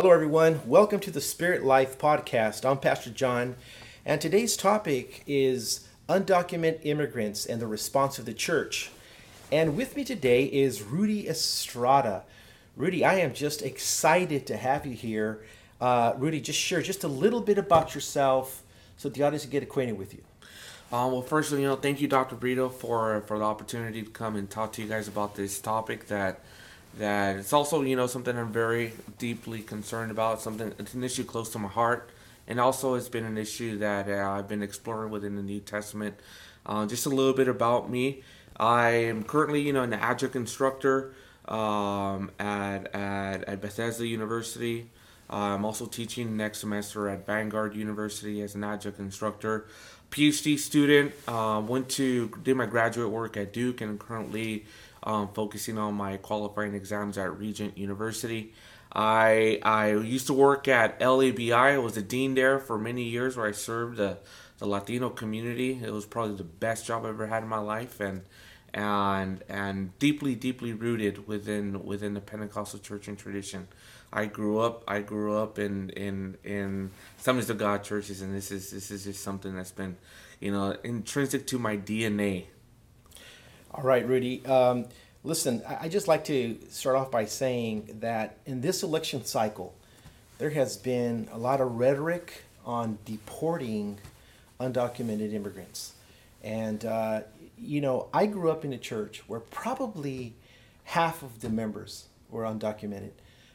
Hello, everyone. Welcome to the Spirit Life Podcast. I'm Pastor John, and today's topic is undocumented immigrants and the response of the church. And with me today is Rudy Estrada. Rudy, I am just excited to have you here. Rudy, just share just a little bit about yourself so the audience can get acquainted with you. Well, first of all, thank you, Dr. Brito, for the opportunity to come and talk to you guys about this topic that it's also, something I'm very deeply concerned about. It's an issue close to my heart. And also it's been an issue that I've been exploring within the New Testament. Just a little bit about me. I am currently, an adjunct instructor at Bethesda University. I'm also teaching next semester at Vanguard University as an adjunct instructor. PhD student, did my graduate work at Duke, and currently focusing on my qualifying exams at Regent University. I used to work at LABI. I was a dean there for many years, where I served the Latino community. It was probably the best job I ever had in my life, and deeply rooted within the Pentecostal church and tradition. I grew up in Assemblies of God churches, and this is just something that's been, intrinsic to my DNA. All right, Rudy. Listen, I just like to start off by saying that in this election cycle, there has been a lot of rhetoric on deporting undocumented immigrants. And, I grew up in a church where probably half of the members were undocumented.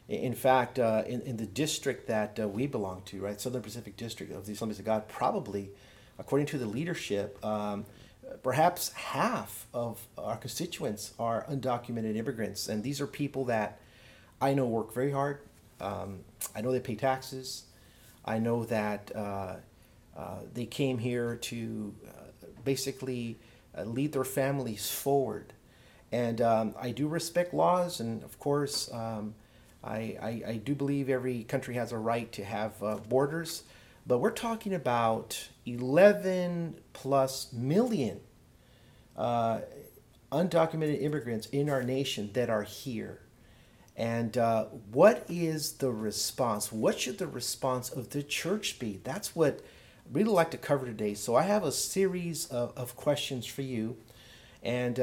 In fact, in the district that we belong to, right, Southern Pacific District of the Assemblies of God, probably, according to the leadership, perhaps half of our constituents are undocumented immigrants. And these are people that I know work very hard. I know they pay taxes. I know that they came here to basically lead their families forward. And I do respect laws. And of course, I do believe every country has a right to have borders. But we're talking about 11 plus million undocumented immigrants in our nation that are here. And what is the response? What should the response of the church be? That's what I'd really like to cover today. So I have a series of questions for you. And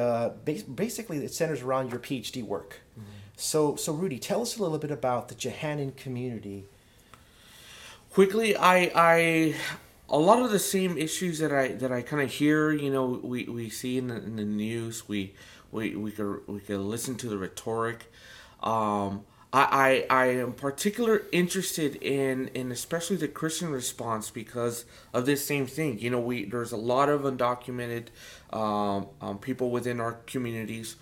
basically it centers around your PhD work. Mm-hmm. So Rudy, tell us a little bit about the Johannine community. Quickly, I a lot of the same issues that I kind of hear, we see in the news, we could listen to the rhetoric. I am particularly interested in especially the Christian response because of this same thing. There's a lot of undocumented people within our communities.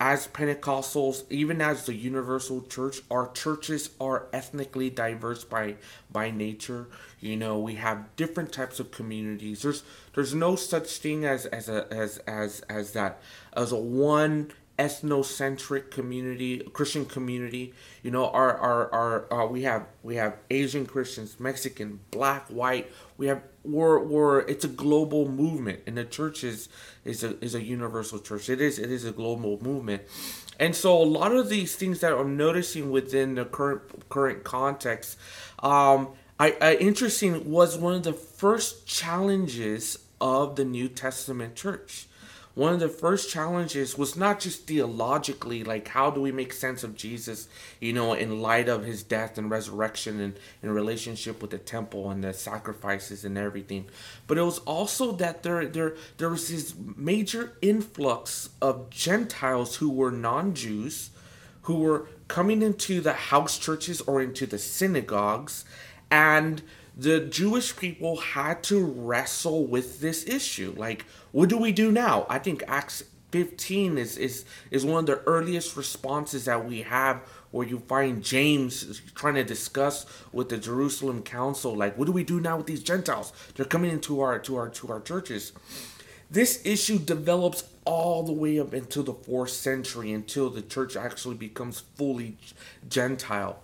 As Pentecostals, even as the universal church, our churches are ethnically diverse by nature. We have different types of communities. There's no such thing as a one ethnocentric community, Christian community. We have Asian Christians, Mexican, black, white. It's a global movement, and the church is a universal church. It is a global movement, and so a lot of these things that I'm noticing within the current context, interesting was one of the first challenges of the New Testament church. One of the first challenges was not just theologically, like how do we make sense of Jesus, in light of his death and resurrection and in relationship with the temple and the sacrifices and everything. But it was also that there was this major influx of Gentiles who were non-Jews, who were coming into the house churches or into the synagogues, and the Jewish people had to wrestle with this issue. Like, what do we do now? I think Acts 15 is one of the earliest responses that we have, where you find James trying to discuss with the Jerusalem council, like, what do we do now with these Gentiles? They're coming into our churches. This issue develops all the way up into the 4th century, until the church actually becomes fully Gentile.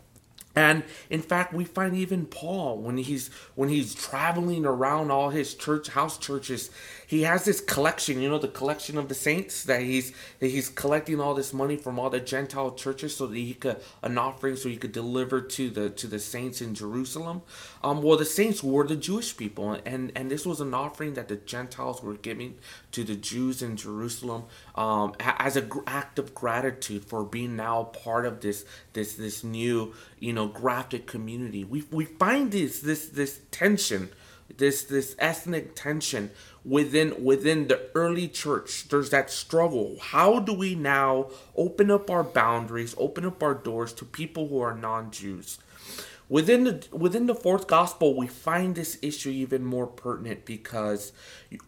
And in fact, we find even Paul, when he's traveling around all his house churches, he has this collection, the collection of the saints, that he's collecting all this money from all the Gentile churches so that he could an offering so he could deliver to the saints in Jerusalem. Well, the saints were the Jewish people, and this was an offering that the Gentiles were giving to the Jews in Jerusalem as an act of gratitude for being now part of this new grafted community. We find this tension, this ethnic tension within the early church. There's that struggle. How do we now open up our boundaries, open up our doors to people who are non-Jews? Within the fourth gospel, we find this issue even more pertinent because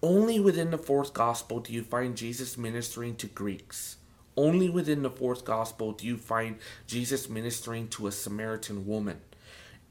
only within the fourth gospel do you find Jesus ministering to Greeks. Only within the fourth gospel do you find Jesus ministering to a Samaritan woman.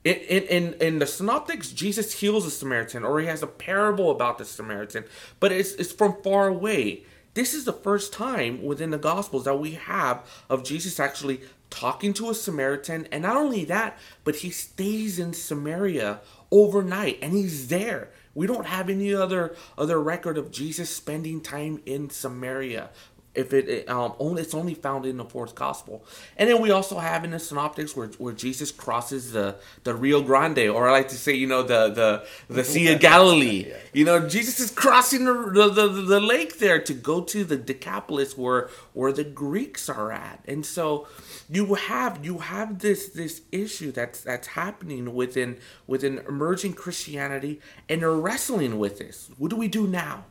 In the synoptics, Jesus heals a Samaritan, or he has a parable about the Samaritan, but it's from far away. This is the first time within the Gospels that we have of Jesus actually talking to a Samaritan, and not only that, but he stays in Samaria overnight, and he's there. We don't have any other record of Jesus spending time in Samaria. If it's only found in the fourth gospel. And then we also have in the synoptics where Jesus crosses the Rio Grande, or I like to say, the Sea of Galilee. Yeah. Jesus is crossing the lake there to go to the Decapolis where the Greeks are at. And so you have this issue that's happening within emerging Christianity, and they're wrestling with this. What do we do now?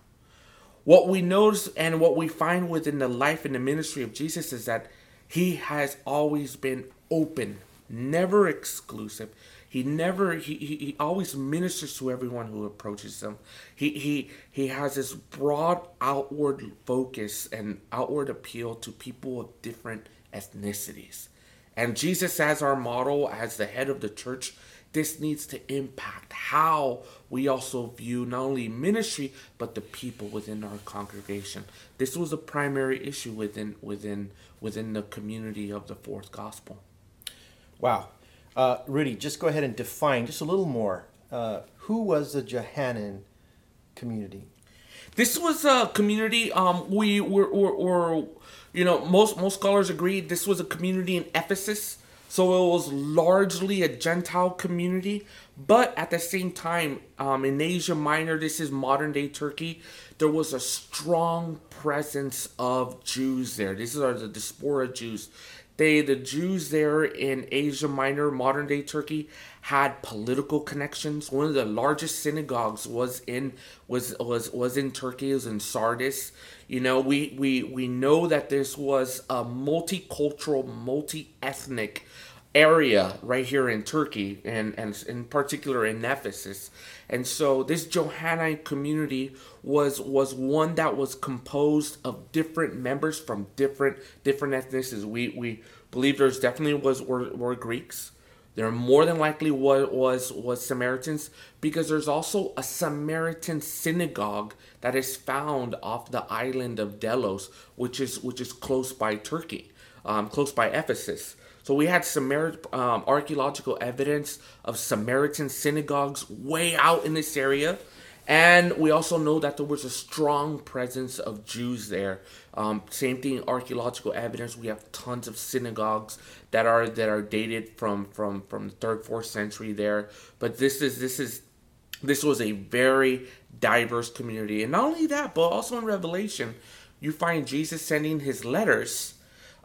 What we notice and what we find within the life and the ministry of Jesus is that he has always been open, never exclusive. He always ministers to everyone who approaches him. He has this broad outward focus and outward appeal to people of different ethnicities. And Jesus as our model, as the head of the church, this needs to impact how we also view not only ministry, but the people within our congregation. This was a primary issue within the community of the fourth gospel. Wow. Rudy, just go ahead and define just a little more. Who was the Johannine community? This was a community, we were most scholars agree this was a community in Ephesus. So it was largely a Gentile community, but at the same time, in Asia Minor, this is modern-day Turkey, there was a strong presence of Jews there. These are the diaspora Jews. The Jews there in Asia Minor, modern-day Turkey, had political connections. One of the largest synagogues was in Turkey. It was in Sardis. We know that this was a multicultural, multi-ethnic area right here in Turkey, and in particular in Ephesus. And so this Johannine community was one that was composed of different members from different ethnicities. We believe there's definitely were Greeks. There more than likely was Samaritans, because there's also a Samaritan synagogue that is found off the island of Delos, which is close by Turkey, close by Ephesus. So we had archaeological evidence of Samaritan synagogues way out in this area. And we also know that there was a strong presence of Jews there. Same thing, archaeological evidence. We have tons of synagogues that are dated from the 3rd, 4th century there. But this was a very diverse community. And not only that, but also in Revelation, you find Jesus sending his letters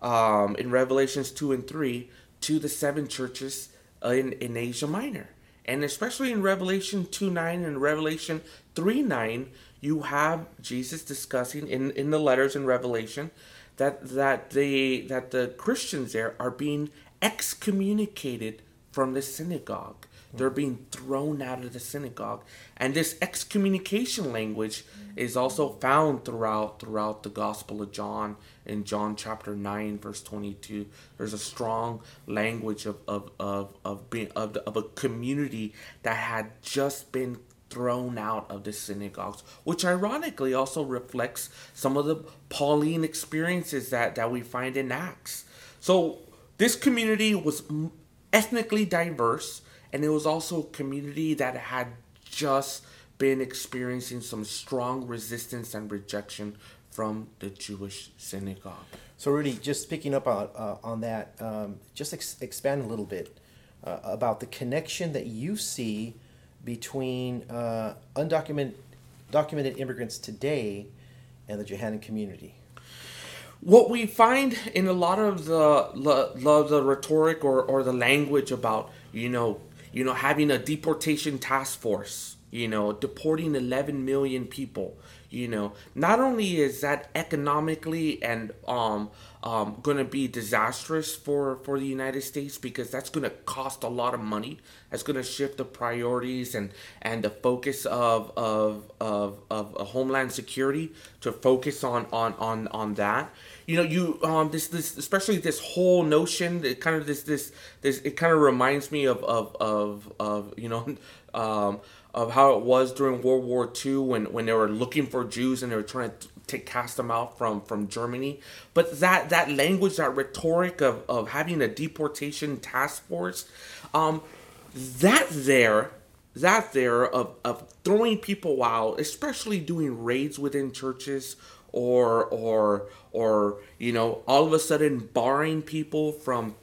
in Revelations 2 and 3 to the 7 churches in Asia Minor. And especially in Revelation 2:9 and Revelation 3:9, you have Jesus discussing in the letters in Revelation that the Christians there are being excommunicated from the synagogue. They're being thrown out of the synagogue. And this excommunication language is also found throughout the Gospel of John. In John chapter 9, verse 22, there's a strong language of a community that had just been thrown out of the synagogues, which ironically also reflects some of the Pauline experiences that we find in Acts. So this community was ethnically diverse, and it was also a community that had just been experiencing some strong resistance and rejection from the Jewish synagogue. So Rudy, just picking up on that, just expand a little bit about the connection that you see between undocumented immigrants today and the Johannine community. What we find in a lot of the rhetoric or the language about, you know, having a deportation task force, deporting 11 million people, not only is that economically and going to be disastrous for the United States, because that's going to cost a lot of money. That's going to shift the priorities and the focus of Homeland Security to focus on that. This especially this whole notion that kind of this it kind of reminds me of how it was during World War II when they were looking for Jews and they were trying to cast them out from Germany. But that language, that rhetoric of having a deportation task force, of throwing people out, especially doing raids within churches or all of a sudden barring people from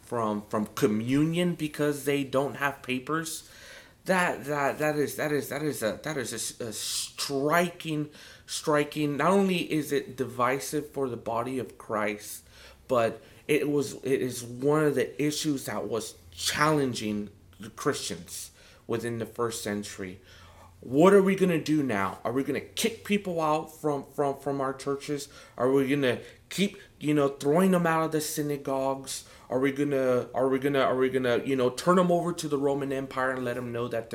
communion because they don't have papers. That is a striking. Not only is it divisive for the body of Christ, but it is one of the issues that was challenging the Christians within the first century. What are we going to do now? Are we going to kick people out from our churches? Are we going to keep, throwing them out of the synagogues? Are we gonna turn them over to the Roman Empire and let them know that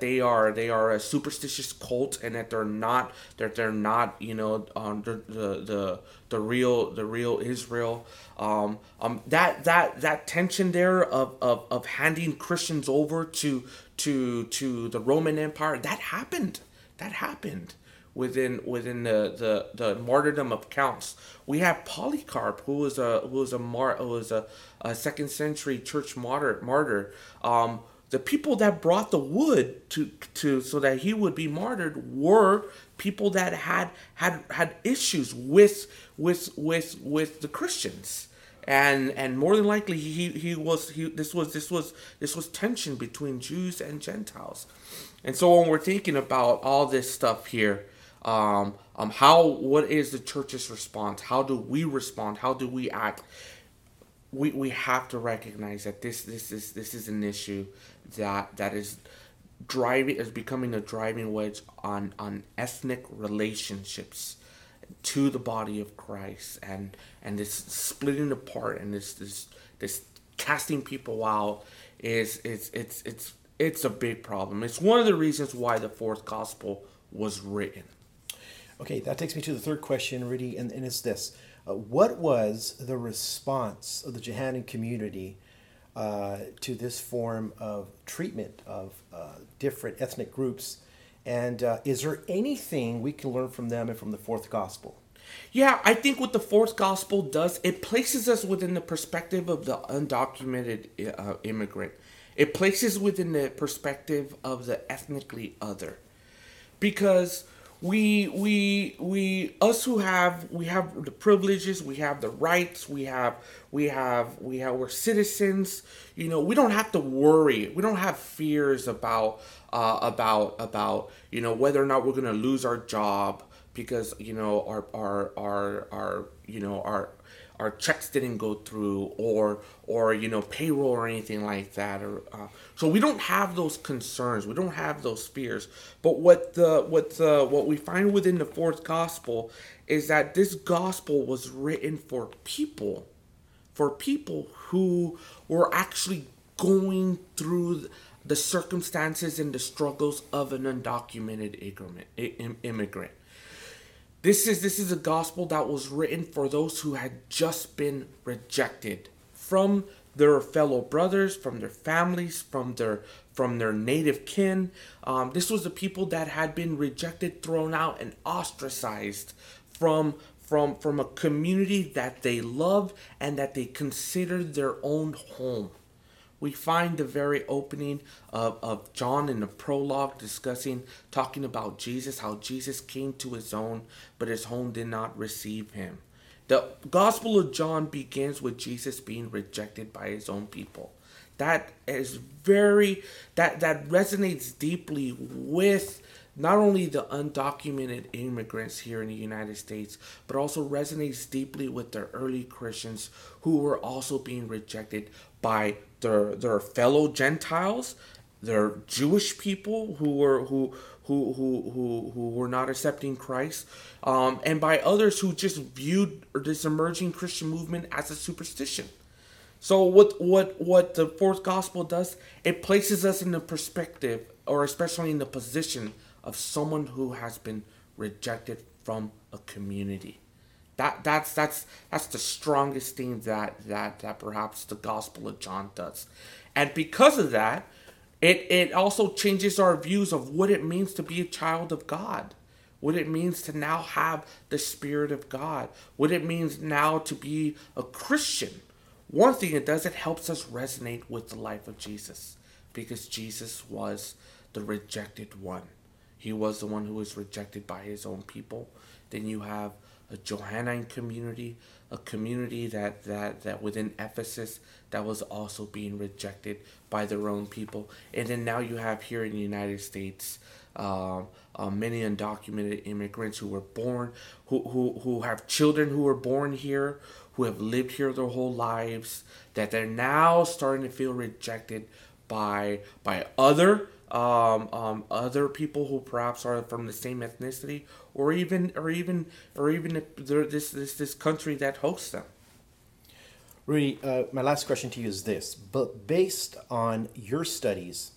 they are a superstitious cult and that they're not the real Israel? That tension there of handing Christians over to the Roman Empire, that happened. Within the martyrdom of counts, we have Polycarp, who was a second century church martyr. The people that brought the wood to so that he would be martyred were people that had issues with the Christians, and more than likely this was tension between Jews and Gentiles. And so when we're thinking about all this stuff here, what is the church's response? How do we respond? How do we act? We have to recognize that this is an issue that is becoming a driving wedge on ethnic relationships to the body of Christ, and this splitting apart and this casting people out is a big problem. It's one of the reasons why the fourth gospel was written. Okay, that takes me to the third question, Rudy, and it's this. What was the response of the Johannine community to this form of treatment of different ethnic groups? And is there anything we can learn from them and from the fourth gospel? Yeah, I think what the fourth gospel does, it places us within the perspective of the undocumented immigrant. It places within the perspective of the ethnically other. Because we have the privileges, we have the rights, we're citizens. We don't have to worry. We don't have fears about whether or not we're gonna lose our job because our checks didn't go through or payroll or anything like that. So we don't have those concerns. We don't have those fears. But what we find within the fourth gospel is that this gospel was written for people who were actually going through the circumstances and the struggles of an undocumented immigrant. This is a gospel that was written for those who had just been rejected from their fellow brothers, from their families, from their native kin. This was the people that had been rejected, thrown out, and ostracized from a community that they loved and that they considered their own home. We find the very opening of John in the prologue talking about Jesus, how Jesus came to his own, but his own did not receive him. The Gospel of John begins with Jesus being rejected by his own people. That resonates deeply with not only the undocumented immigrants here in the United States, but also resonates deeply with the early Christians who were also being rejected by their fellow Gentiles, their Jewish people who were not accepting Christ, and by others who just viewed this emerging Christian movement as a superstition. So what the fourth gospel does, it places us in the perspective, or especially in the position of someone who has been rejected from a community. That's the strongest thing that perhaps the Gospel of John does. And because of that, it also changes our views of what it means to be a child of God, what it means to now have the Spirit of God, what it means now to be a Christian. One thing it does, it helps us resonate with the life of Jesus, because Jesus was the rejected one. He was the one who was rejected by his own people. Then you have a Johannine community, a community that within Ephesus that was also being rejected by their own people. And then now you have here in the United States many undocumented immigrants who were born, who have children who were born here, who have lived here their whole lives, that they're now starting to feel rejected by other people who perhaps are from the same ethnicity, or even this country that hosts them. Rudy, my last question to you is this: but based on your studies,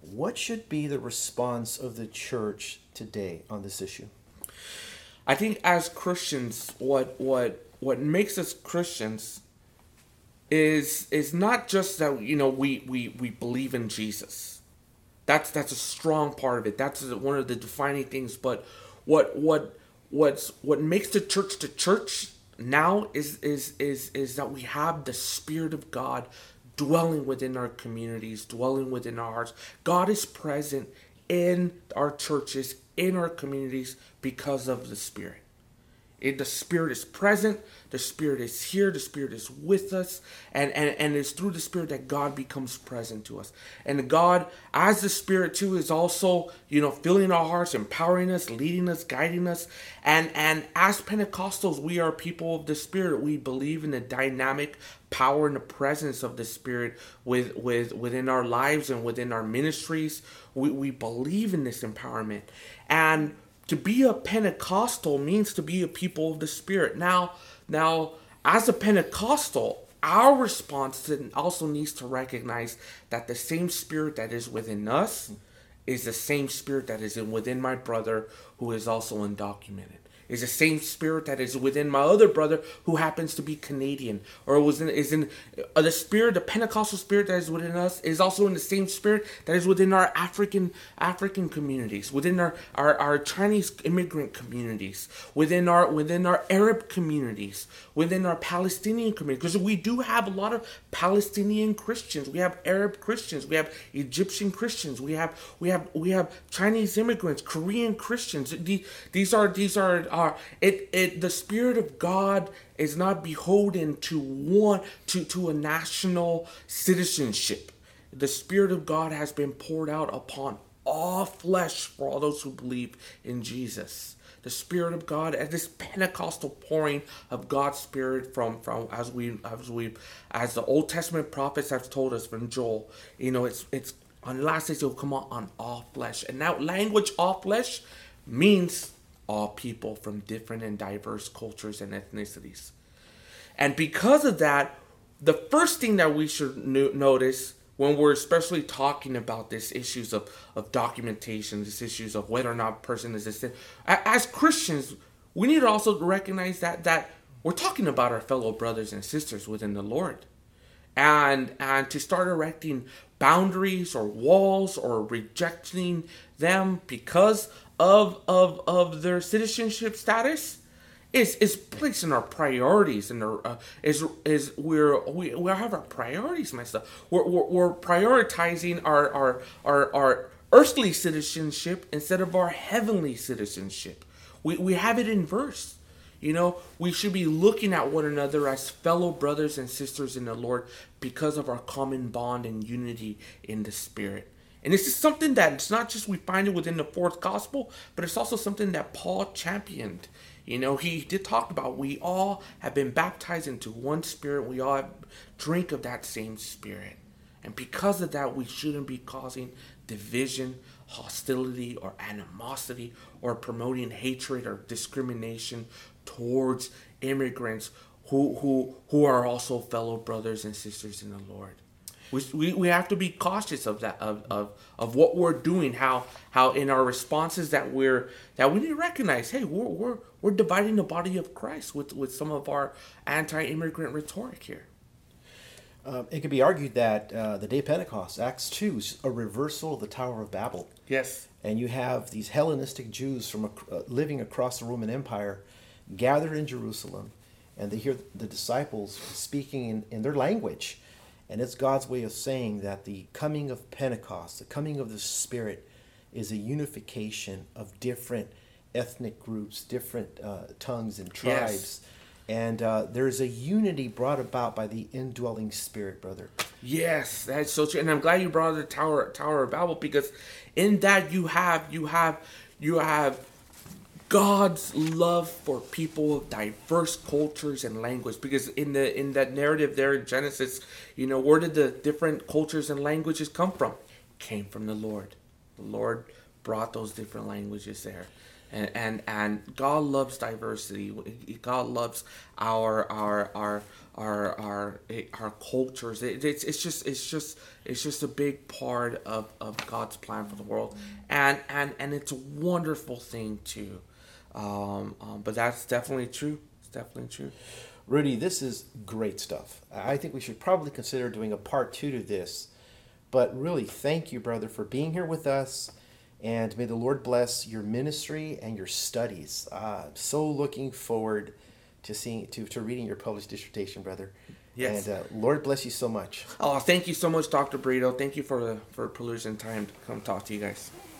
what should be the response of the church today on this issue? I think as Christians, what makes us Christians is not just that we believe in Jesus. That's a strong part of it. That's one of the defining things. But what makes the church now is that we have the Spirit of God dwelling within our communities, dwelling within our hearts. God is present in our churches, in our communities, because of the Spirit. The Spirit is present, the Spirit is here, the Spirit is with us, and it's through the Spirit that God becomes present to us. And God, as the Spirit too, is also, filling our hearts, empowering us, leading us, guiding us. And as Pentecostals, we are people of the Spirit. We believe in the dynamic power and the presence of the Spirit within our lives and within our ministries. We believe in this empowerment. And to be a Pentecostal means to be a people of the Spirit. Now, as a Pentecostal, our response also needs to recognize that the same Spirit that is within us is the same Spirit that is within my brother who is also undocumented. Is the same Spirit that is within my other brother who happens to be Canadian, the Pentecostal Spirit that is within us is also in the same Spirit that is within our African communities, within our Chinese immigrant communities, within our Arab communities, within our Palestinian communities. Because we do have a lot of Palestinian Christians, we have Arab Christians, we have Egyptian Christians, we have Chinese immigrants, Korean Christians. The Spirit of God is not beholden to a national citizenship. The Spirit of God has been poured out upon all flesh for all those who believe in Jesus. The Spirit of God, as this Pentecostal pouring of God's Spirit from as the Old Testament prophets have told us from Joel, it's on the last days it will come on all flesh. And that language, all flesh, means all people from different and diverse cultures and ethnicities. And because of that, the first thing that we should notice when we're especially talking about these issues of documentation, these issues of whether or not a person is a sin, as Christians, we need to also recognize that we're talking about our fellow brothers and sisters within the Lord. And to start erecting boundaries or walls or rejecting them because of their citizenship status is placing our priorities in our is we have our priorities, my stuff. We're prioritizing our earthly citizenship instead of our heavenly citizenship. We have it inverse. You know, we should be looking at one another as fellow brothers and sisters in the Lord because of our common bond and unity in the Spirit. And this is something that it's not just we find it within the fourth gospel, but it's also something that Paul championed. You know, he did talk about we all have been baptized into one Spirit. We all drink of that same Spirit. And because of that, we shouldn't be causing division, hostility, or animosity, or promoting hatred or discrimination towards immigrants who are also fellow brothers and sisters in the Lord. We have to be cautious of that of what we're doing, how in our responses that we need to recognize, hey, we're dividing the body of Christ with some of our anti-immigrant rhetoric here. It could be argued that the day of Pentecost, Acts 2, is a reversal of the Tower of Babel. Yes. And you have these Hellenistic Jews from living across the Roman Empire gathered in Jerusalem, and they hear the disciples speaking in their language. And it's God's way of saying that the coming of Pentecost, the coming of the Spirit, is a unification of different ethnic groups, different tongues and tribes. Yes. And there's a unity brought about by the indwelling Spirit, brother. Yes, that's so true. And I'm glad you brought up the Tower of Babel, because in that you have God's love for people of diverse cultures and language. Because in that narrative there in Genesis, you know, where did the different cultures and languages come from? Came from the Lord. The Lord brought those different languages there. And God loves diversity. God loves our cultures. It's just a big part of God's plan for the world. And it's a wonderful thing too. But that's definitely true. It's definitely true. Rudy, this is great stuff. I think we should probably consider doing a part 2 to this. But really, thank you, brother, for being here with us. And may the Lord bless your ministry and your studies. So looking forward to seeing to reading your published dissertation, brother. Yes. And Lord bless you so much. Oh, thank you so much, Dr. Brito. Thank you for perusing time to come talk to you guys.